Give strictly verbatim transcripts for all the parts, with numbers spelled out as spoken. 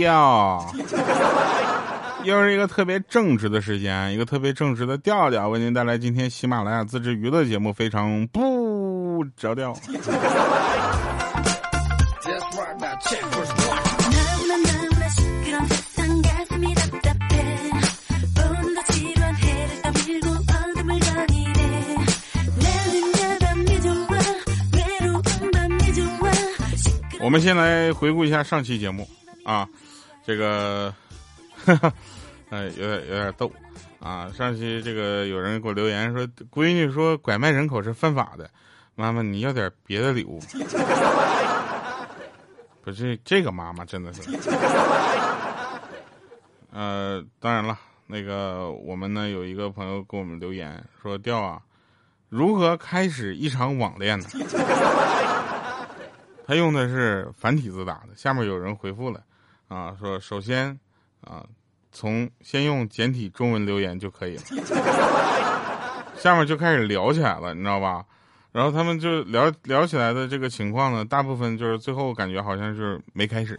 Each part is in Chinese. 调，又是一个特别正直的时间，一个特别正直的调调，为您带来今天喜马拉雅自制娱乐节目非常不着调。我们先来回顾一下上期节目啊，这个呵呵、哎、有点有点逗啊。上期这个有人给我留言说，闺女说拐卖人口是犯法的，妈妈你要点别的礼物。不是这个妈妈真的是，呃，当然了，那个我们呢有一个朋友给我们留言说，调啊，如何开始一场网恋呢？他用的是繁体字打的，下面有人回复了啊，说首先啊，从先用简体中文留言就可以了。下面就开始聊起来了，你知道吧？然后他们就聊聊起来的这个情况呢，大部分就是最后感觉好像是没开始。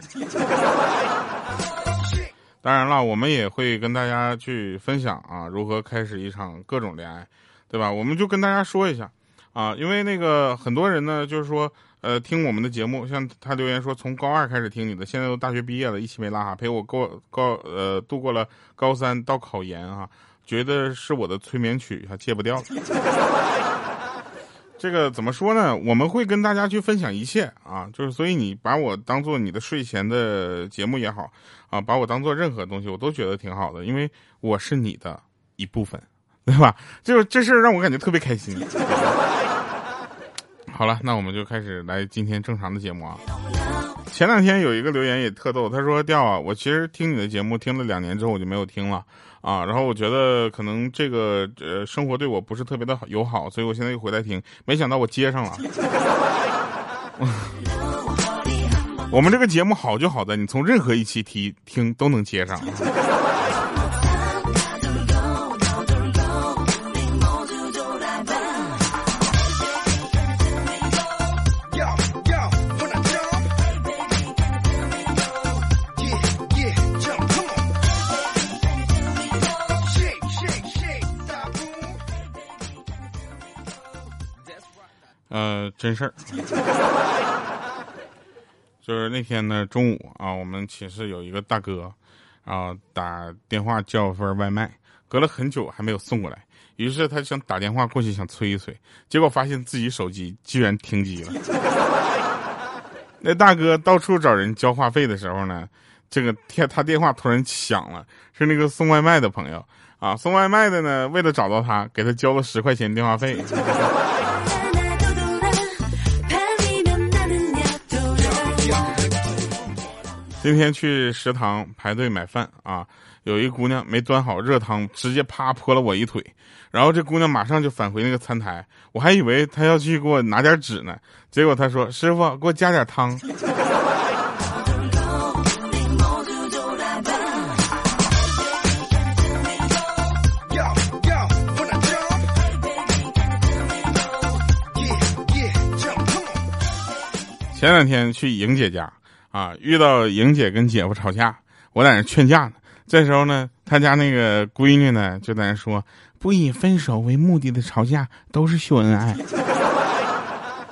当然了，我们也会跟大家去分享啊，如何开始一场各种恋爱，对吧？我们就跟大家说一下啊，因为那个很多人呢，就是说。呃，听我们的节目，像他留言说从高二开始听你的，现在都大学毕业了，一起没拉哈，陪我高高呃度过了高三到考研啊，觉得是我的催眠曲，还戒不掉。这个怎么说呢？我们会跟大家去分享一切啊，就是所以你把我当做你的睡前的节目也好啊，把我当做任何东西，我都觉得挺好的，因为我是你的一部分，对吧？就是这事让我感觉特别开心。好了，那我们就开始来今天正常的节目啊。前两天有一个留言也特逗，他说调啊，我其实听你的节目听了两年之后我就没有听了啊，然后我觉得可能这个呃生活对我不是特别的友好，所以我现在又回来听，没想到我接上了。我们这个节目好就好在你从任何一期提听都能接上。呃，真事儿，就是那天呢中午啊，我们寝室有一个大哥啊打电话叫份外卖，隔了很久还没有送过来，于是他想打电话过去想催一催，结果发现自己手机居然停机了。那大哥到处找人交话费的时候呢，这个他电话突然响了，是那个送外卖的朋友啊，送外卖的呢为了找到他，给他交了十块钱电话费。今天去食堂排队买饭啊，有一姑娘没端好热汤，直接啪泼了我一腿，然后这姑娘马上就返回那个餐台，我还以为她要去给我拿点纸呢，结果她说师傅给我加点汤。前两天去莹姐家啊，遇到莹姐跟姐夫吵架，我在那劝架呢。这时候呢，他家那个闺女呢就在那说，不以分手为目的的吵架都是秀恩爱。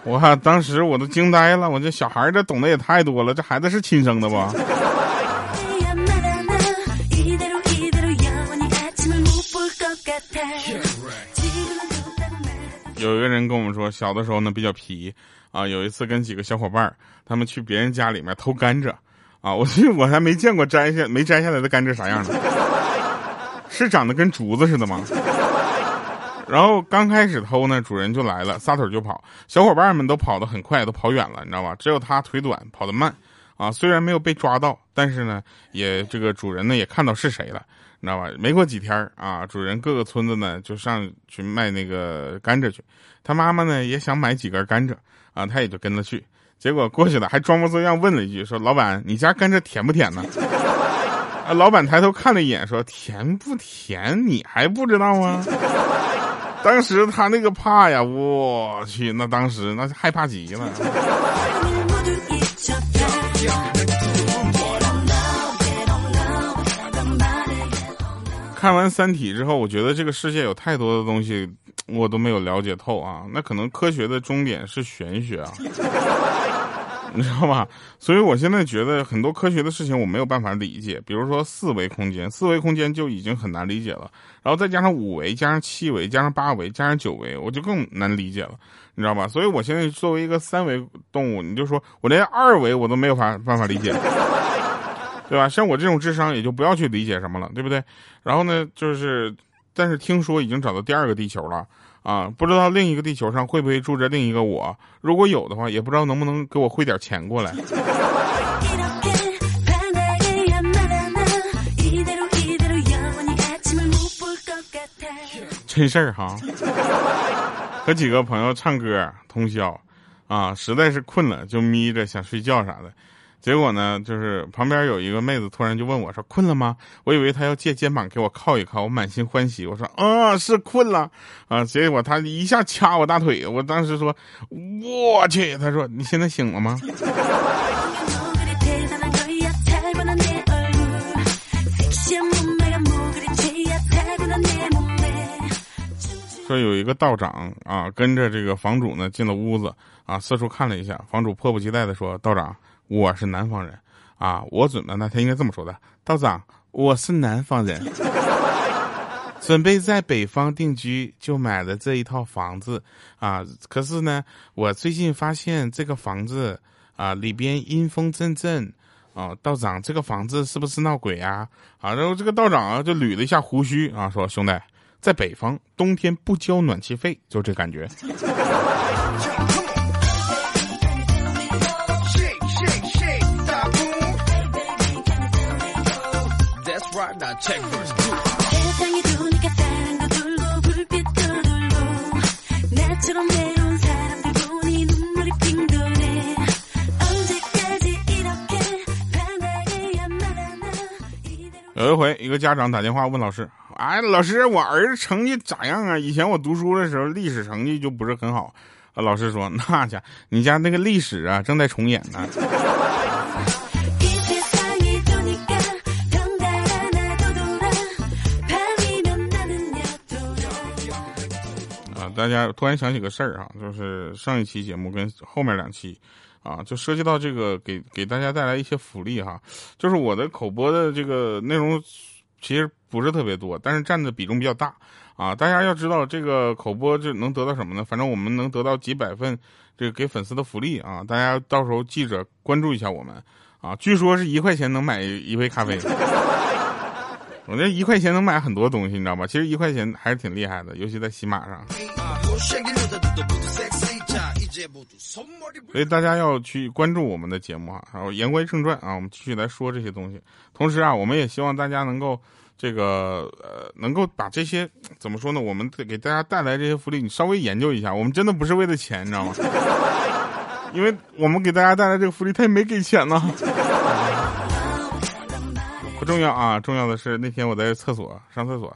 我、啊、当时我都惊呆了，我这小孩这懂得也太多了，这孩子是亲生的吧？有一个人跟我们说，小的时候呢比较皮啊，有一次跟几个小伙伴他们去别人家里面偷甘蔗啊，我去我还没见过摘下没摘下来的甘蔗啥样的，是长得跟竹子似的吗？然后刚开始偷呢，主人就来了，撒腿就跑，小伙伴们都跑得很快，都跑远了，你知道吧？只有他腿短跑得慢啊，虽然没有被抓到，但是呢也这个主人呢也看到是谁了，你知道吧？没过几天啊，主人各个村子呢就上去卖那个甘蔗去，他妈妈呢也想买几根甘蔗啊，他也就跟着去，结果过去了还装模作样问了一句，说老板你家甘蔗甜不甜呢？啊，老板抬头看了一眼，说甜不甜你还不知道吗？当时他那个怕呀，我去，那当时那害怕极了。看完《三体》之后，我觉得这个世界有太多的东西我都没有了解透啊。那可能科学的终点是玄学啊，你知道吧？所以我现在觉得很多科学的事情我没有办法理解，比如说四维空间，四维空间就已经很难理解了，然后再加上五维，加上七维，加上八维，加上九维，我就更难理解了，你知道吧？所以我现在作为一个三维动物，你就说我连二维我都没有法办法理解了。对吧？像我这种智商也就不要去理解什么了，对不对？然后呢，就是，但是听说已经找到第二个地球了啊，不知道另一个地球上会不会住着另一个我？如果有的话，也不知道能不能给我汇点钱过来。真事儿哈，和几个朋友唱歌通宵啊，实在是困了就眯着想睡觉啥的。结果呢，就是旁边有一个妹子突然就问我说：“困了吗？”我以为她要借肩膀给我靠一靠，我满心欢喜，我说：“啊，是困了啊！”结果她一下掐我大腿，我当时说：“我去！”她说：“你现在醒了吗？”说有一个道长啊，跟着这个房主呢进了屋子啊，四处看了一下，房主迫不及待的说：“道长。”我是南方人，啊，我准备呢，他应该这么说的，道长，我是南方人，准备在北方定居，就买了这一套房子，啊，可是呢，我最近发现这个房子，啊，里边阴风阵阵，啊，道长，这个房子是不是闹鬼啊？啊，然后这个道长啊，就捋了一下胡须，啊，说兄弟，在北方冬天不交暖气费，就这感觉。有一回，一个家长打电话问老师：“哎，老师，我儿子成绩咋样啊？以前我读书的时候，历史成绩就不是很好。”啊，老师说：“那家，你家那个历史啊，正在重演呢。”大家突然想起个事儿啊，就是上一期节目跟后面两期啊，就涉及到这个给给大家带来一些福利哈。就是我的口播的这个内容其实不是特别多，但是占的比重比较大啊。大家要知道这个口播就能得到什么呢？反正我们能得到几百份这个给粉丝的福利啊。大家到时候记着关注一下我们啊。据说是一块钱能买一杯咖啡。我这一块钱能买很多东西，你知道吧？其实一块钱还是挺厉害的，尤其在喜马上。所以大家要去关注我们的节目啊。然后言归正传啊，我们继续来说这些东西。同时啊，我们也希望大家能够这个呃，能够把这些怎么说呢？我们给大家带来这些福利，你稍微研究一下。我们真的不是为了钱，你知道吗？因为我们给大家带来这个福利，他也没给钱呢。不重要啊，重要的是那天我在厕所上厕所，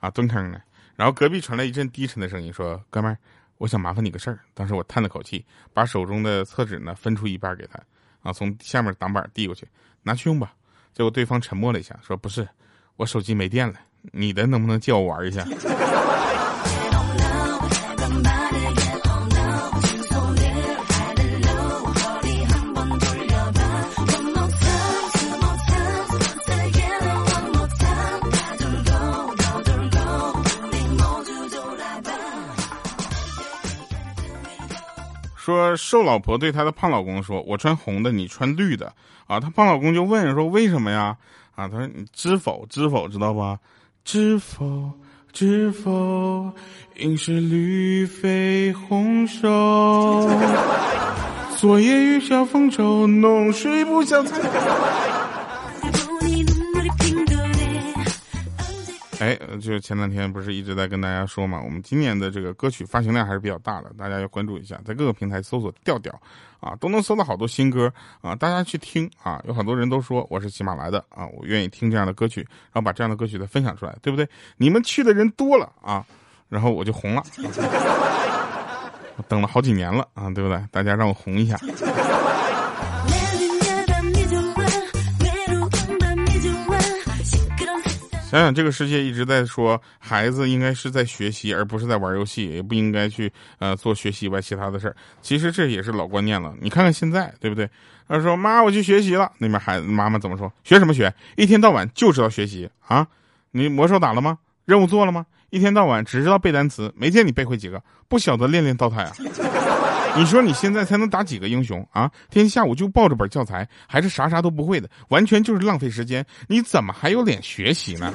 啊蹲坑呢，然后隔壁传来一阵低沉的声音说：“哥们儿，我想麻烦你个事儿。”当时我叹了口气，把手中的厕纸呢分出一半给他，啊从下面挡板递过去，拿去用吧。结果对方沉默了一下，说：“不是，我手机没电了，你的能不能借我玩一下？”说瘦老婆对她的胖老公说：“我穿红的，你穿绿的。”啊，她胖老公就问说：“为什么呀？”啊，她说：“你知否，知否，知道吧？知否，知否，应是绿肥红瘦。昨夜雨下风愁，浓睡不相猜。”哎，就前两天不是一直在跟大家说嘛，我们今年的这个歌曲发行量还是比较大的，大家要关注一下，在各个平台搜索调调啊，都能搜到好多新歌啊，大家去听啊。有很多人都说我是喜马来的啊，我愿意听这样的歌曲，然后把这样的歌曲再分享出来，对不对？你们去的人多了啊，然后我就红了，我等了好几年了啊，对不对？大家让我红一下。想想这个世界一直在说孩子应该是在学习，而不是在玩游戏，也不应该去呃做学习以外其他的事儿。其实这也是老观念了，你看看现在对不对？他说妈我去学习了，那边孩子妈妈怎么说？学什么学？一天到晚就知道学习啊！你魔兽打了吗？任务做了吗？一天到晚只知道背单词，没见你背会几个，不晓得练练刀塔呀、啊。你说你现在才能打几个英雄啊？天天下午就抱着本教材，还是啥啥都不会的，完全就是浪费时间，你怎么还有脸学习呢？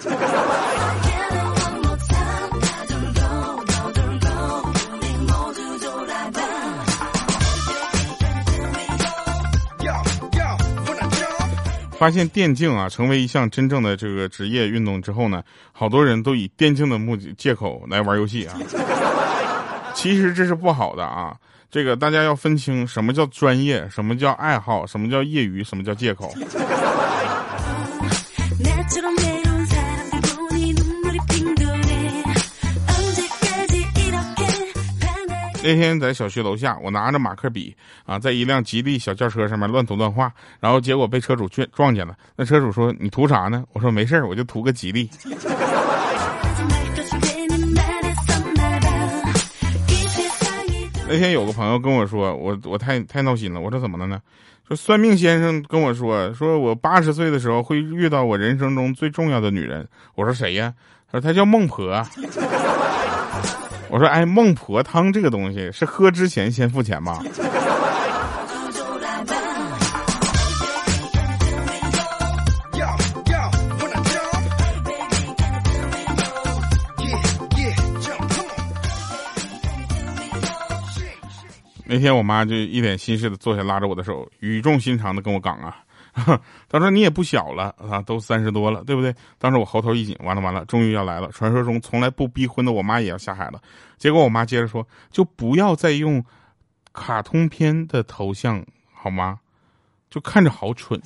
发现电竞啊成为一项真正的这个职业运动之后呢，好多人都以电竞的目的借口来玩游戏啊。其实这是不好的啊，这个大家要分清什么叫专业，什么叫爱好，什么叫业余，什么叫借口。那天在小区楼下，我拿着马克笔啊，在一辆吉利小轿车上面乱涂乱画，然后结果被车主撞见了。那车主说：“你涂啥呢？”我说：“没事儿，我就涂个吉利。”那天有个朋友跟我说，我我太太闹心了。我说怎么了呢？说算命先生跟我说，说我八十岁的时候会遇到我人生中最重要的女人。我说谁呀？他说她叫孟婆。我说哎，孟婆汤这个东西是喝之前先付钱吗？那天我妈就一点心事的坐下，拉着我的手，语重心长的跟我讲啊，她说你也不小了啊，都三十多了，对不对？当时我喉头一紧，完了完了，终于要来了，传说中从来不逼婚的我妈也要下海了。结果我妈接着说，就不要再用卡通片的头像好吗？就看着好蠢。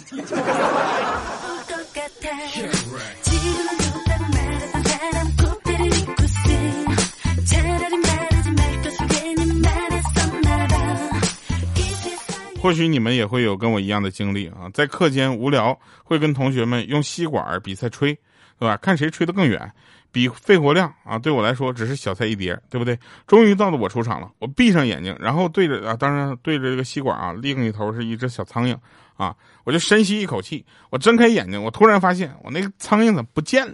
或许你们也会有跟我一样的经历啊，在课间无聊，会跟同学们用吸管比赛吹，对吧？看谁吹得更远，比肺活量啊，对我来说只是小菜一碟，对不对？终于到了我出场了，我闭上眼睛，然后对着啊，当然对着这个吸管啊，另一头是一只小苍蝇啊，我就深吸一口气，我睁开眼睛，我突然发现我那个苍蝇怎么不见了？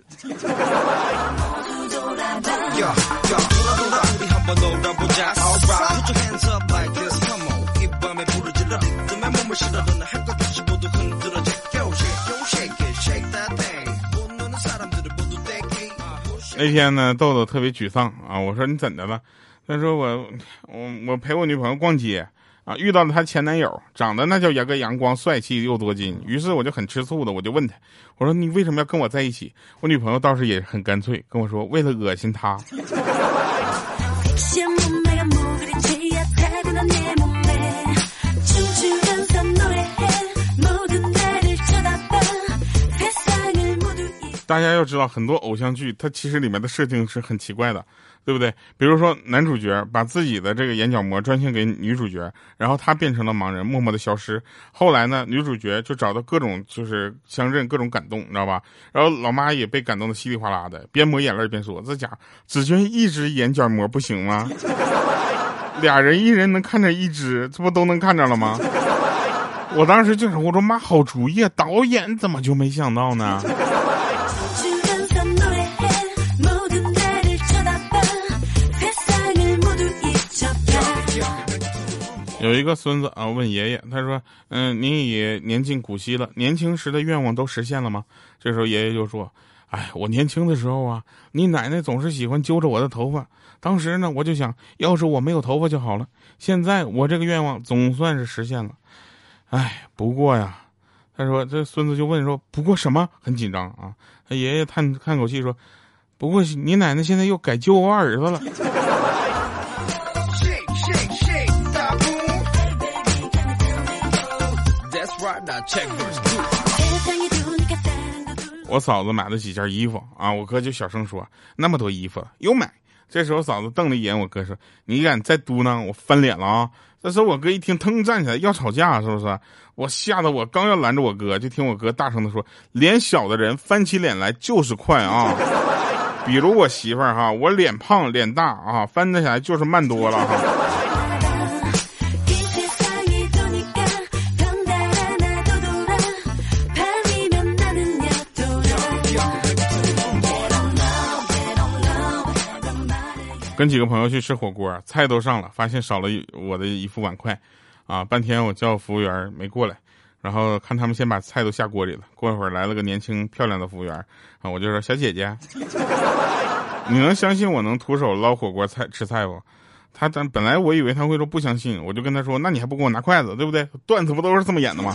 那天呢，豆豆特别沮丧啊！我说你怎的了？他说我我我陪我女朋友逛街啊，遇到了她前男友，长得那叫一个阳光帅气又多金。于是我就很吃醋的，我就问他，我说你为什么要跟我在一起？我女朋友倒是也很干脆，跟我说为了恶心他。大家要知道，很多偶像剧它其实里面的设定是很奇怪的，对不对？比如说男主角把自己的这个眼角膜专献给女主角，然后他变成了盲人，默默的消失。后来呢，女主角就找到各种就是相认，各种感动，你知道吧？然后老妈也被感动的稀里哗啦的，边抹眼泪边说：“这家只捐一只眼角膜不行吗？俩人一人能看着一只，这不都能看着了吗？”我当时就是我说妈，好主意啊！导演怎么就没想到呢？有一个孙子啊，问爷爷，他说：“嗯、呃，您也年近古稀了，年轻时的愿望都实现了吗？”这时候爷爷就说：“哎，我年轻的时候啊，你奶奶总是喜欢揪着我的头发，当时呢，我就想要是我没有头发就好了。现在我这个愿望总算是实现了。哎，不过呀，他说这孙子就问说，不过什么？很紧张啊。他爷爷叹叹口气说，不过你奶奶现在又改揪我儿子了。”我嫂子买了几件衣服啊，我哥就小声说：“那么多衣服又买。”这时候嫂子瞪了一眼我哥说：“你敢再嘟囔，我翻脸了啊！”这时候我哥一听，腾站起来要吵架，是不是？我吓得我刚要拦着我哥，就听我哥大声的说：“脸小的人翻起脸来就是快啊！比如我媳妇儿哈，我脸胖脸大啊，翻得起来就是慢多了哈。”跟几个朋友去吃火锅，菜都上了，发现少了我的一副碗筷，啊，半天我叫服务员没过来，然后看他们先把菜都下锅里了，过一会儿来了个年轻漂亮的服务员，啊，我就说小姐姐，你能相信我能徒手捞火锅菜吃菜不？他本来我以为他会说不相信，我就跟他说那你还不给我拿筷子，对不对？段子不都是这么演的吗？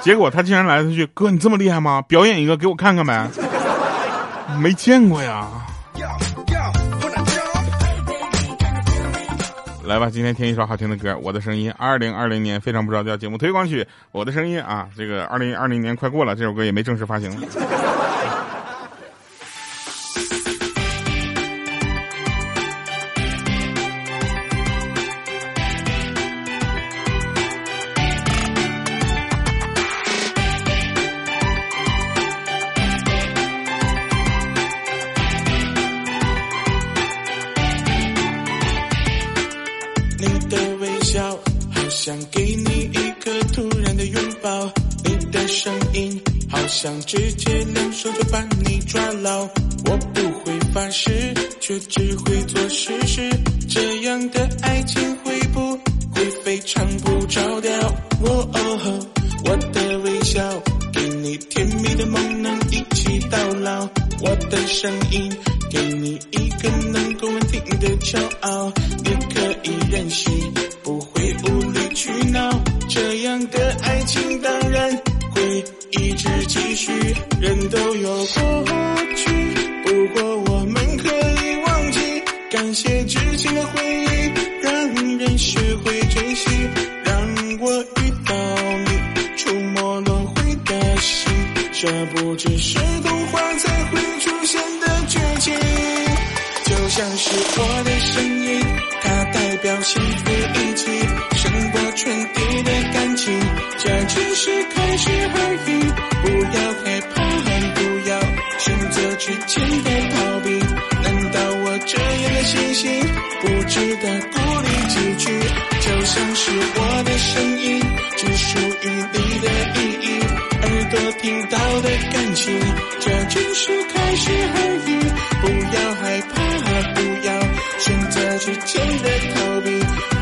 结果他竟然来了一句，哥你这么厉害吗？表演一个给我看看呗，没见过呀。来吧，今天听一首好听的歌，我的声音，二零二零年非常不着调节目推广曲，我的声音啊，这个二零二零年快过了，这首歌也没正式发行了。想给你一个突然的拥抱，你的声音好像直接两手就把你抓牢，我不会发誓，却只会做实事，这样的爱情会不会非常不着调？哦哦，我的微笑给你甜蜜的梦，能一起到老，我的声音给你一个能够稳定的骄傲，你可以任性，不会无理去闹，这样的爱情当然会一直继续。人都有过去，不过我们可以忘记，感谢之前的回忆，让人学会珍惜，让我遇到你，触摸轮回的心，这不只是童话才会出现的剧情。就像是我的声音，它代表幸福一起胜过全地的感情，这只是开始而已，不要害怕，不要选择去简单逃避，难道我这样的信心不值得鼓励几句？就像是我的声音，只属于你的意义，耳朵听到的感情，这只是开始而已，不要害怕，不要选择去简单逃避，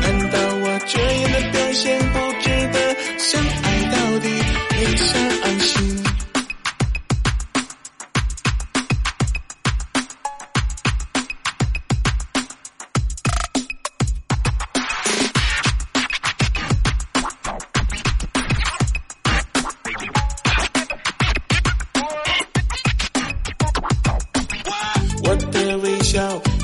难道我这样的表现不值得相爱到底？你想安心，我的微笑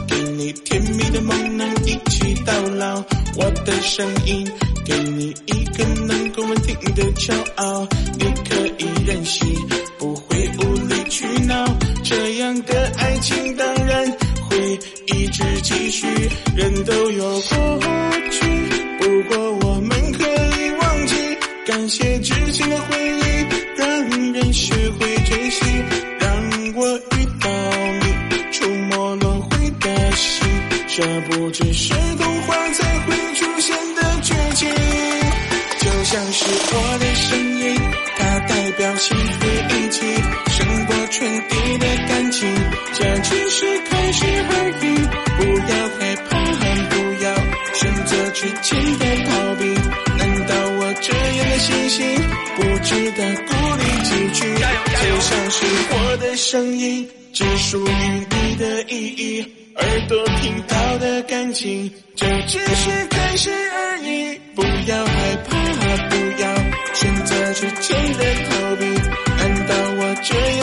给你甜蜜的梦，能一起到老，我的声音给你一个能够稳定的骄傲，你可以任性，不会无理取闹，这样的爱情当然会一直继续。人都有过去，不过我们可以忘记，感谢之前的回忆，让人学会珍惜，让我遇到你，这不只是童话才会出现的剧情。就像是我的声音，它代表幸福一起胜过全地的感情，这只是开始而已，不要害怕，不要选择去简单逃避，难道我这样的信心不值得鼓励几句？就像是我的声音，只属于你的意义，耳朵听到的感情，这只是开始而已，不要害怕，不要选择去简单逃避，难道我这样